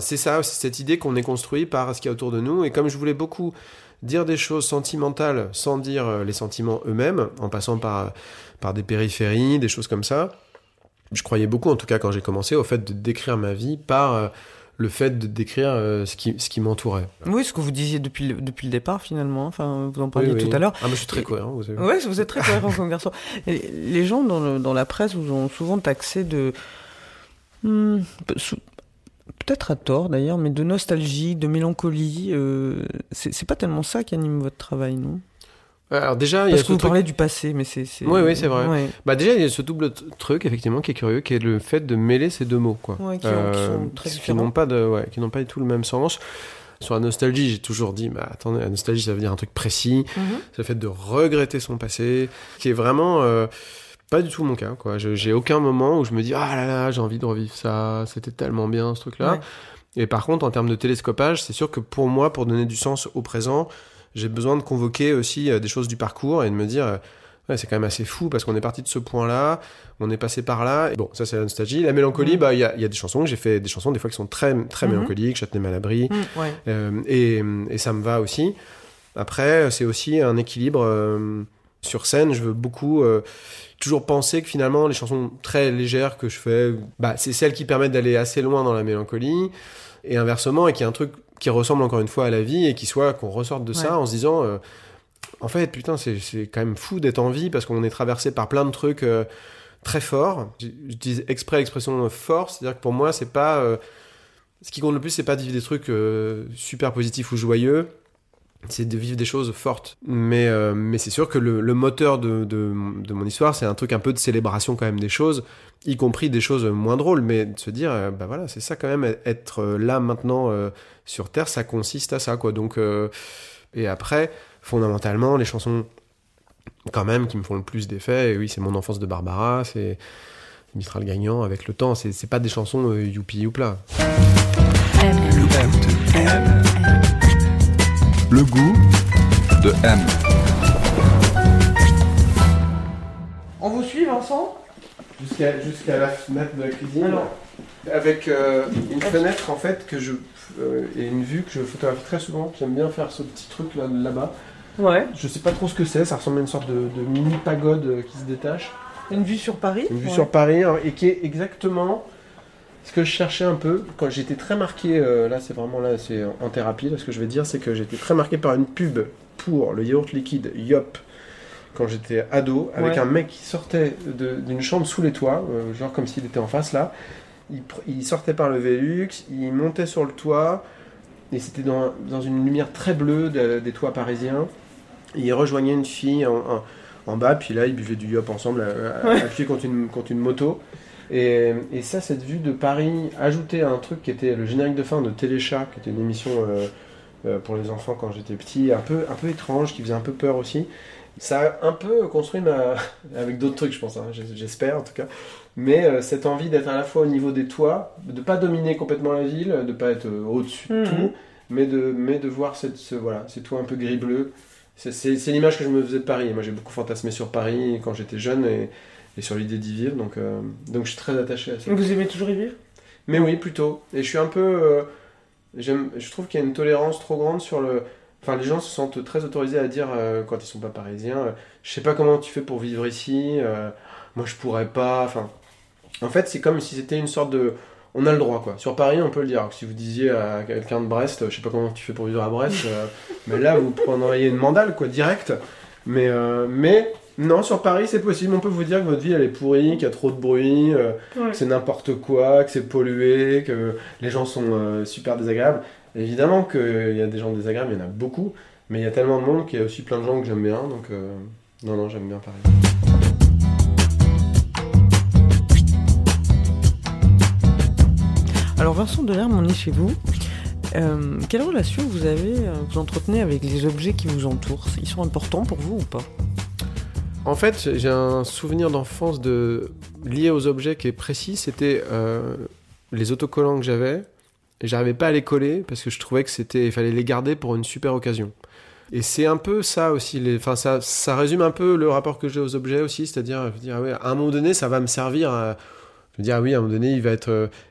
c'est ça, c'est cette idée qu'on est construit par ce qu'il y a autour de nous. Et comme je voulais beaucoup dire des choses sentimentales sans dire les sentiments eux-mêmes, en passant par des périphéries, des choses comme ça, je croyais beaucoup, en tout cas quand j'ai commencé, au fait de décrire ma vie par... le fait de décrire ce qui m'entourait. Oui, ce que vous disiez depuis le départ, finalement. Enfin, vous en parliez tout à l'heure. Ah, mais je suis très cohérent, vous savez. Oui, vous êtes très cohérent comme garçon. Et les gens dans la presse vous ont souvent taxé de... Peut-être à tort d'ailleurs, mais de nostalgie, de mélancolie. C'est pas tellement ça qui anime votre travail, non ? Alors déjà, parce que vous parlez du passé, mais c'est... Oui, c'est vrai. Ouais. Bah déjà, il y a ce double truc, effectivement, qui est curieux, qui est le fait de mêler ces deux mots, quoi. Ouais, qui sont très différents. Qui n'ont pas du tout le même sens. Sur la nostalgie, j'ai toujours dit, bah attendez, la nostalgie, ça veut dire un truc précis, c'est le fait de regretter son passé, qui est vraiment... pas du tout mon cas, quoi. J'ai aucun moment où je me dis « Ah là là, j'ai envie de revivre ça, c'était tellement bien ce truc-là. » Et par contre, en termes de télescopage, c'est sûr que pour moi, pour donner du sens au présent, j'ai besoin de convoquer aussi des choses du parcours et de me dire ouais, c'est quand même assez fou parce qu'on est parti de ce point-là, on est passé par là. Et bon, ça c'est la nostalgie. La mélancolie, bah il y a des chansons que j'ai fait, des chansons des fois qui sont très très mélancoliques, Châtenay-Malabry, et ça me va aussi. Après, c'est aussi un équilibre. Sur scène, je veux beaucoup toujours penser que finalement les chansons très légères que je fais, bah, c'est celles qui permettent d'aller assez loin dans la mélancolie, et inversement, et qu'il y a un truc qui ressemble encore une fois à la vie et qu'on ressorte de ça en se disant en fait putain c'est quand même fou d'être en vie parce qu'on est traversé par plein de trucs très forts. J'utilise exprès l'expression fort, c'est-à-dire que pour moi c'est pas ce qui compte le plus, c'est pas de vivre des trucs super positifs ou joyeux, c'est de vivre des choses fortes, mais c'est sûr que le moteur de mon histoire, c'est un truc un peu de célébration quand même des choses, y compris des choses moins drôles, mais de se dire bah voilà, c'est ça quand même, être là maintenant sur Terre, ça consiste à ça, quoi. Donc et après, fondamentalement, les chansons quand même qui me font le plus d'effet, et oui, c'est Mon enfance de Barbara, c'est Mistral gagnant, Avec le temps, c'est pas des chansons youpi youpla. Le goût de M. On vous suit, Vincent ? Jusqu'à la fenêtre de la cuisine. Alors, avec une fenêtre, en fait, et une vue que je photographie très souvent. J'aime bien faire ce petit truc là-bas. Ouais. Je sais pas trop ce que c'est. Ça ressemble à une sorte de mini pagode qui se détache. Une vue sur Paris ? Une vue sur Paris, et qui est exactement... ce que je cherchais un peu, quand j'étais très marqué, c'est en thérapie, là, ce que je vais dire, c'est que j'étais très marqué par une pub pour le yaourt liquide Yop, quand j'étais ado, avec un mec qui sortait d'une chambre sous les toits, genre comme s'il était en face là, il sortait par le Velux, il montait sur le toit, et c'était dans une lumière très bleue des toits parisiens, et il rejoignait une fille en bas, puis là ils buvaient du Yop ensemble, appuyés contre une moto. Et ça, cette vue de Paris, ajoutée à un truc qui était le générique de fin de Téléchat, qui était une émission pour les enfants quand j'étais petit, un peu étrange, qui faisait un peu peur aussi. Ça a un peu construit avec d'autres trucs, je pense, j'espère en tout cas. Mais cette envie d'être à la fois au niveau des toits, de ne pas dominer complètement la ville, de ne pas être au-dessus de tout, mais de voir ces toits un peu gris-bleu. C'est l'image que je me faisais de Paris. Moi, j'ai beaucoup fantasmé sur Paris quand j'étais jeune, et sur l'idée d'y vivre, donc je suis très attaché à ça. Vous aimez toujours y vivre ? Mais oui, plutôt. Et je suis un peu... je trouve qu'il y a une tolérance trop grande sur le... Enfin, les gens se sentent très autorisés à dire, quand ils sont pas parisiens, je sais pas comment tu fais pour vivre ici, moi je pourrais pas... Enfin, en fait, c'est comme si c'était une sorte de... On a le droit, quoi. Sur Paris, on peut le dire. Si vous disiez à quelqu'un de Brest, je sais pas comment tu fais pour vivre à Brest, mais là, vous prendriez une mandale, quoi, direct. Mais... Non, sur Paris, c'est possible. On peut vous dire que votre ville, elle est pourrie, qu'il y a trop de bruit, que c'est n'importe quoi, que c'est pollué, que les gens sont super désagréables. Évidemment qu'il y a des gens désagréables, il y en a beaucoup, mais il y a tellement de monde qu'il y a aussi plein de gens que j'aime bien, donc non, j'aime bien Paris. Alors Vincent Delerm, on est chez vous. Quelle relation vous entretenez avec les objets qui vous entourent ? Ils sont importants pour vous ou pas ? En fait, j'ai un souvenir d'enfance lié aux objets qui est précis. C'était les autocollants que j'avais. J'arrivais pas à les coller parce que je trouvais que il fallait les garder pour une super occasion. Et c'est un peu ça aussi. Ça résume un peu le rapport que j'ai aux objets aussi. C'est-à-dire, je me dis, ah ouais, à un moment donné, ça va me servir. Je me dis, ah oui, à un moment donné,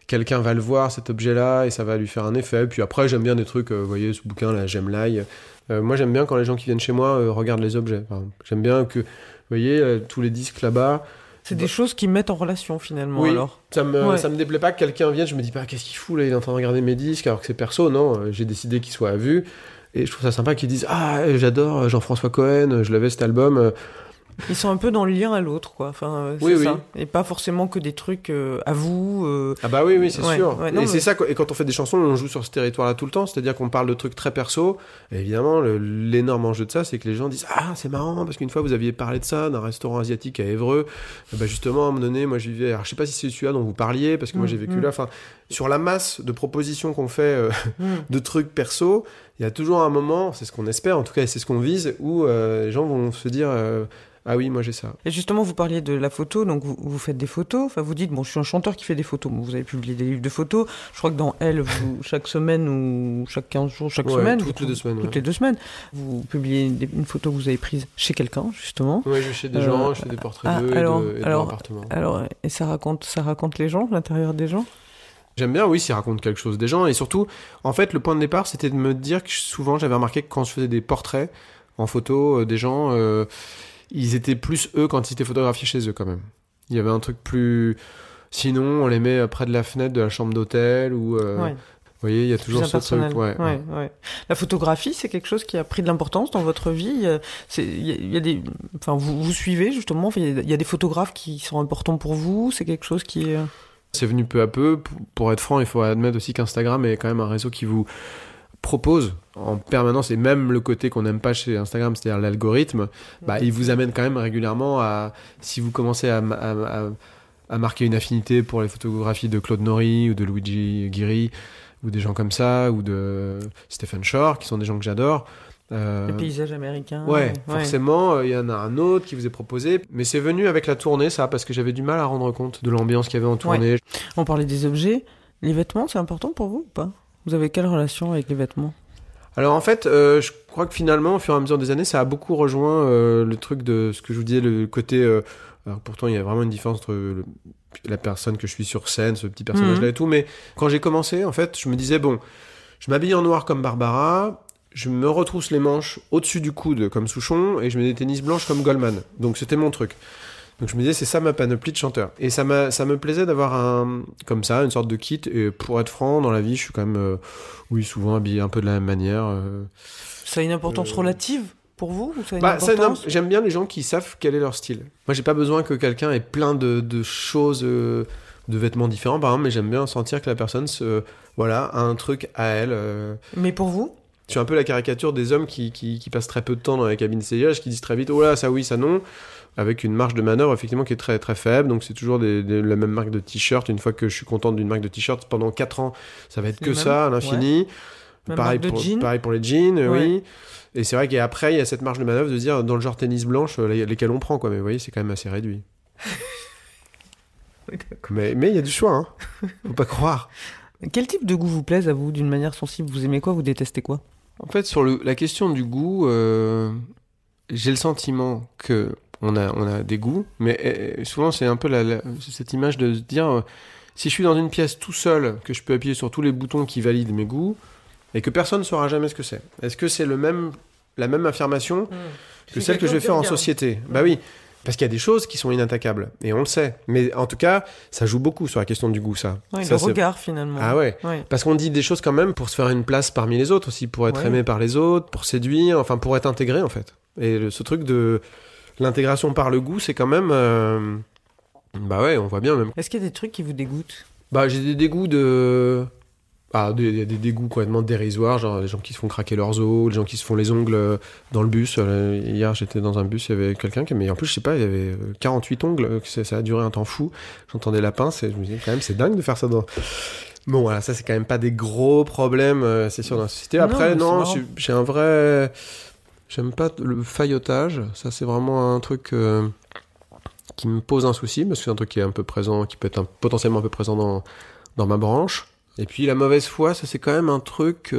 quelqu'un va le voir, cet objet-là, et ça va lui faire un effet. Puis après, j'aime bien des trucs, vous voyez, ce bouquin-là, j'aime l'ail. Moi, j'aime bien quand les gens qui viennent chez moi regardent les objets. Enfin, j'aime bien que... Vous voyez, tous les disques là-bas. C'est des choses qui mettent en relation finalement, oui, alors. Ça me déplaît pas que quelqu'un vienne, je me dis pas, qu'est-ce qu'il fout là, il est en train de regarder mes disques alors que c'est perso, non, j'ai décidé qu'il soit à vue. Et je trouve ça sympa qu'ils disent, ah, j'adore Jean-François Cohen, je l'avais cet album. Ils sont un peu dans le lien à l'autre, quoi. Enfin, c'est oui, ça. Oui. Et pas forcément que des trucs à vous. Ah bah oui, oui, c'est sûr. Ouais, non, et mais... c'est ça. Et quand on fait des chansons, on joue sur ce territoire-là tout le temps. C'est-à-dire qu'on parle de trucs très perso. Et évidemment, l'énorme enjeu de ça, c'est que les gens disent ah, c'est marrant parce qu'une fois vous aviez parlé de ça d'un restaurant asiatique à Évreux. Bah justement, à un moment donné, moi je vivais. Alors je sais pas si c'est celui-là dont vous parliez parce que moi j'ai vécu là. Enfin, sur la masse de propositions qu'on fait de trucs perso. Il y a toujours un moment, c'est ce qu'on espère en tout cas, et c'est ce qu'on vise, où les gens vont se dire « Ah oui, moi j'ai ça ». Et justement, vous parliez de la photo, donc vous faites des photos, enfin vous dites « Bon, je suis un chanteur qui fait des photos bon, ». Vous avez publié des livres de photos, je crois que dans Elle, chaque semaine ou chaque 15 jours, chaque semaine, toutes les 2 semaines, vous publiez une photo que vous avez prise chez quelqu'un, justement. Oui, je fais des gens, je fais des portraits d'eux et de leur appartement. Alors, et ça raconte les gens, l'intérieur des gens ? J'aime bien, oui, s'ils racontent quelque chose des gens. Et surtout, en fait, le point de départ, c'était de me dire que souvent, j'avais remarqué que quand je faisais des portraits en photo des gens, ils étaient plus eux quand ils étaient photographiés chez eux, quand même. Il y avait un truc plus... Sinon, on les met près de la fenêtre de la chambre d'hôtel ou... Ouais. Vous voyez, il y a toujours ce truc. Ouais. La photographie, c'est quelque chose qui a pris de l'importance dans votre vie. Il y a des, enfin, vous suivez, justement. Il y a des photographes qui sont importants pour vous. C'est quelque chose qui... C'est venu peu à peu. Pour être franc, il faut admettre aussi qu'Instagram est quand même un réseau qui vous propose en permanence, et même le côté qu'on n'aime pas chez Instagram, c'est-à-dire l'algorithme, bah, il vous amène quand même régulièrement à... Si vous commencez à marquer une affinité pour les photographies de Claude Nourri ou de Luigi Guiri, ou des gens comme ça, ou de Stephen Shore, qui sont des gens que j'adore... Le paysage américain. Ouais, forcément, il y en a un autre qui vous est proposé. Mais c'est venu avec la tournée, ça, parce que j'avais du mal à rendre compte de l'ambiance qu'il y avait en tournée. Ouais. On parlait des objets. Les vêtements, c'est important pour vous ou pas ? Vous avez quelle relation avec les vêtements ? Alors en fait, je crois que finalement, au fur et à mesure des années, ça a beaucoup rejoint le truc de ce que je vous disais, le côté... Alors pourtant, il y a vraiment une différence entre la personne que je suis sur scène, ce petit personnage-là et tout. Mais quand j'ai commencé, en fait, je me disais, bon, je m'habille en noir comme Barbara... Je me retrousse les manches au-dessus du coude comme Souchon et je mets des tennis blanches comme Goldman. Donc c'était mon truc. Donc je me disais, c'est ça ma panoplie de chanteur. Et ça me plaisait d'avoir comme ça, une sorte de kit. Et pour être franc, dans la vie, je suis quand même, souvent habillé un peu de la même manière. Ça a une importance relative pour vous ou ça a une importance... J'aime bien les gens qui savent quel est leur style. Moi, j'ai pas besoin que quelqu'un ait plein de choses... de vêtements différents, par exemple, mais j'aime bien sentir que la personne a un truc à elle. Mais pour vous ? Je suis un peu la caricature des hommes qui passent très peu de temps dans la cabine de essayage, qui disent très vite « Oh là, ça oui, ça non », avec une marge de manœuvre effectivement qui est très très faible. Donc c'est toujours la même marque de t-shirt. Une fois que je suis content d'une marque de t-shirt, pendant 4 ans, ça va être c'est que même, ça à l'infini. Ouais. Pareil pour les jeans, oui. Et c'est vrai qu'après, il y a cette marge de manœuvre de dire dans le genre tennis blanche, lesquels on prend, quoi. Mais vous voyez, c'est quand même assez réduit. Mais il y a du choix, hein. Faut pas croire. Quel type de goût vous plaise à vous, d'une manière sensible ? Vous aimez quoi, vous détestez quoi ? En fait, sur la question du goût, j'ai le sentiment qu'on a des goûts, mais souvent c'est un peu cette image de se dire si je suis dans une pièce tout seul, que je peux appuyer sur tous les boutons qui valident mes goûts, et que personne ne saura jamais ce que c'est. Est-ce que c'est la même affirmation que celle que je vais faire en société ? Bah oui, parce qu'il y a des choses qui sont inattaquables, et on le sait. Mais en tout cas, ça joue beaucoup sur la question du goût, ça. Ouais, ça le regard, finalement. Ah ouais. Parce qu'on dit des choses quand même pour se faire une place parmi les autres aussi, pour être aimé par les autres, pour séduire, enfin pour être intégré, en fait. Et ce truc de l'intégration par le goût, c'est quand même... on voit bien même. Est-ce qu'il y a des trucs qui vous dégoûtent ? Bah, j'ai des dégoûts de... des dégoûts complètement dérisoires, genre les gens qui se font craquer leurs os, les gens qui se font les ongles dans le bus. Hier, j'étais dans un bus, il y avait quelqu'un qui... Mais en plus, je sais pas, il y avait 48 ongles, ça a duré un temps fou. J'entendais la pince et je me disais, quand même, c'est dingue de faire ça dans... Bon, voilà, ça, c'est quand même pas des gros problèmes, c'est sûr, dans la société. Après, non, j'ai un vrai... J'aime pas le faillotage. Ça, c'est vraiment un truc qui me pose un souci, parce que c'est un truc qui est un peu présent, qui peut être potentiellement un peu présent dans ma branche. Et puis la mauvaise foi, ça c'est quand même un truc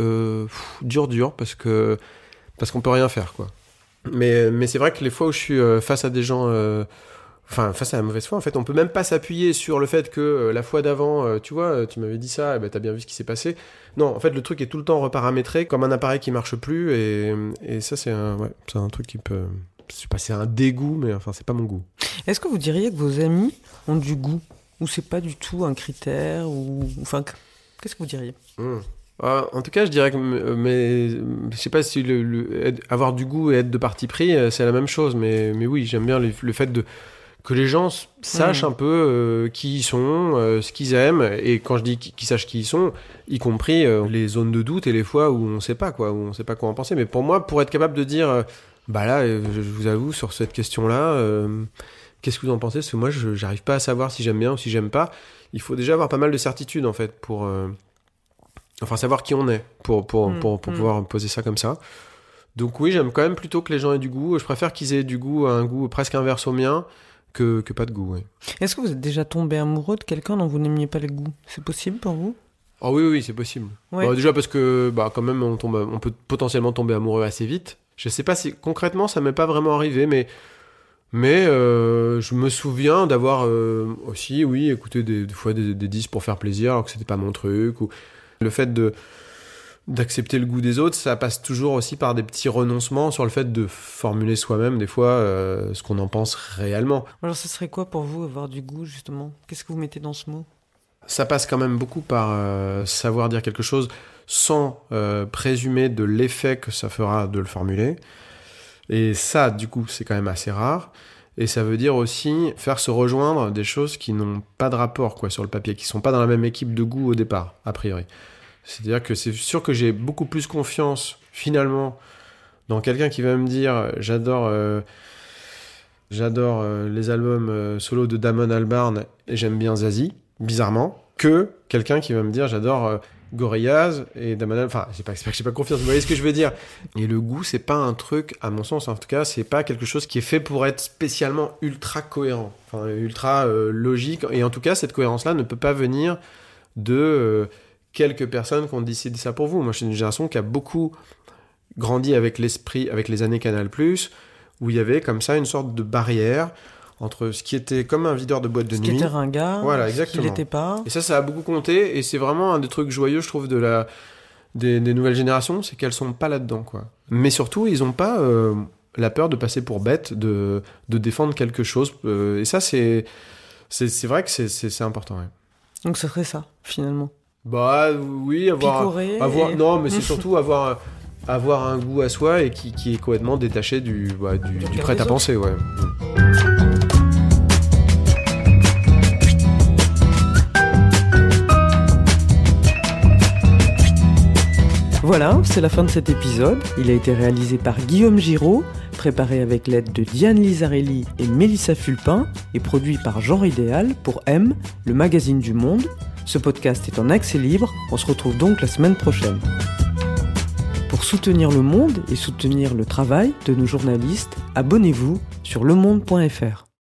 dur parce qu'on peut rien faire, quoi. Mais c'est vrai que les fois où je suis face à des gens, face à la mauvaise foi, en fait, on peut même pas s'appuyer sur le fait que la fois d'avant, tu vois, tu m'avais dit ça, et ben t'as bien vu ce qui s'est passé. Non, en fait, le truc est tout le temps reparamétré comme un appareil qui marche plus, et ça c'est un truc qui peut, c'est un dégoût, mais enfin c'est pas mon goût. Est-ce que vous diriez que vos amis ont du goût ou c'est pas du tout un critère ? Qu'est-ce que vous diriez ? En tout cas, je dirais que, mais je sais pas si avoir du goût et être de parti pris, c'est la même chose. Mais oui, j'aime bien le fait que les gens sachent un peu qui ils sont, ce qu'ils aiment. Et quand je dis qu'ils sachent qui ils sont, y compris les zones de doute et les fois où on sait pas quoi, où on sait pas quoi en penser. Mais pour moi, pour être capable de dire, bah là, je vous avoue sur cette question-là, qu'est-ce que vous en pensez ? Parce que moi, j'arrive pas à savoir si j'aime bien ou si j'aime pas. Il faut déjà avoir pas mal de certitudes en fait pour. Enfin, savoir qui on est pour pouvoir poser ça comme ça. Donc oui, j'aime quand même plutôt que les gens aient du goût. Je préfère qu'ils aient du goût à un goût presque inverse au mien que pas de goût. Oui. Est-ce que vous êtes déjà tombé amoureux de quelqu'un dont vous n'aimiez pas le goût ? C'est possible pour vous ? Ah oh, oui, c'est possible. Ouais. Bah, déjà parce que bah, quand même, on peut potentiellement tomber amoureux assez vite. Je sais pas si concrètement, ça m'est pas vraiment arrivé, mais je me souviens d'avoir aussi, oui, écouté des fois des disques pour faire plaisir, alors que c'était pas mon truc ou... Le fait d'accepter le goût des autres, ça passe toujours aussi par des petits renoncements sur le fait de formuler soi-même, des fois, ce qu'on en pense réellement. Alors, ce serait quoi pour vous avoir du goût, justement ? Qu'est-ce que vous mettez dans ce mot ? Ça passe quand même beaucoup par savoir dire quelque chose sans présumer de l'effet que ça fera de le formuler. Et ça, du coup, c'est quand même assez rare. Et ça veut dire aussi faire se rejoindre des choses qui n'ont pas de rapport quoi, sur le papier, qui ne sont pas dans la même équipe de goût au départ, a priori. C'est-à-dire que c'est sûr que j'ai beaucoup plus confiance, finalement, dans quelqu'un qui va me dire « J'adore les albums solo de Damon Albarn et j'aime bien Zazie », bizarrement, que quelqu'un qui va me dire « J'adore Gorillaz et Damon Albarn ». Enfin, j'ai pas confiance, vous voyez ce que je veux dire. Et le goût, c'est pas un truc, à mon sens, en tout cas, c'est pas quelque chose qui est fait pour être spécialement ultra cohérent, enfin ultra logique. Et en tout cas, cette cohérence-là ne peut pas venir de... quelques personnes qui ont décidé ça pour vous. Moi, je suis une génération qui a beaucoup grandi avec l'esprit, avec les années Canal+, où il y avait comme ça une sorte de barrière entre ce qui était comme un videur de boîte de nuit. Ce qui était ringard, voilà, ce qui l'était pas. Et ça a beaucoup compté, et c'est vraiment un des trucs joyeux, je trouve, des nouvelles générations, c'est qu'elles sont pas là-dedans, quoi. Mais surtout, ils ont pas la peur de passer pour bête, de défendre quelque chose. Et ça, c'est vrai que c'est important, ouais. Donc ce serait ça, finalement. Bah oui, avoir non, mais c'est surtout avoir un goût à soi et qui est complètement détaché du prêt-à-penser, ouais. Voilà, c'est la fin de cet épisode. Il a été réalisé par Guillaume Giraud, préparé avec l'aide de Diane Lizarelli et Mélissa Fulpin et produit par Jean Ridéal pour M, le magazine du Monde. Ce podcast est en accès libre, on se retrouve donc la semaine prochaine. Pour soutenir Le Monde et soutenir le travail de nos journalistes, abonnez-vous sur lemonde.fr.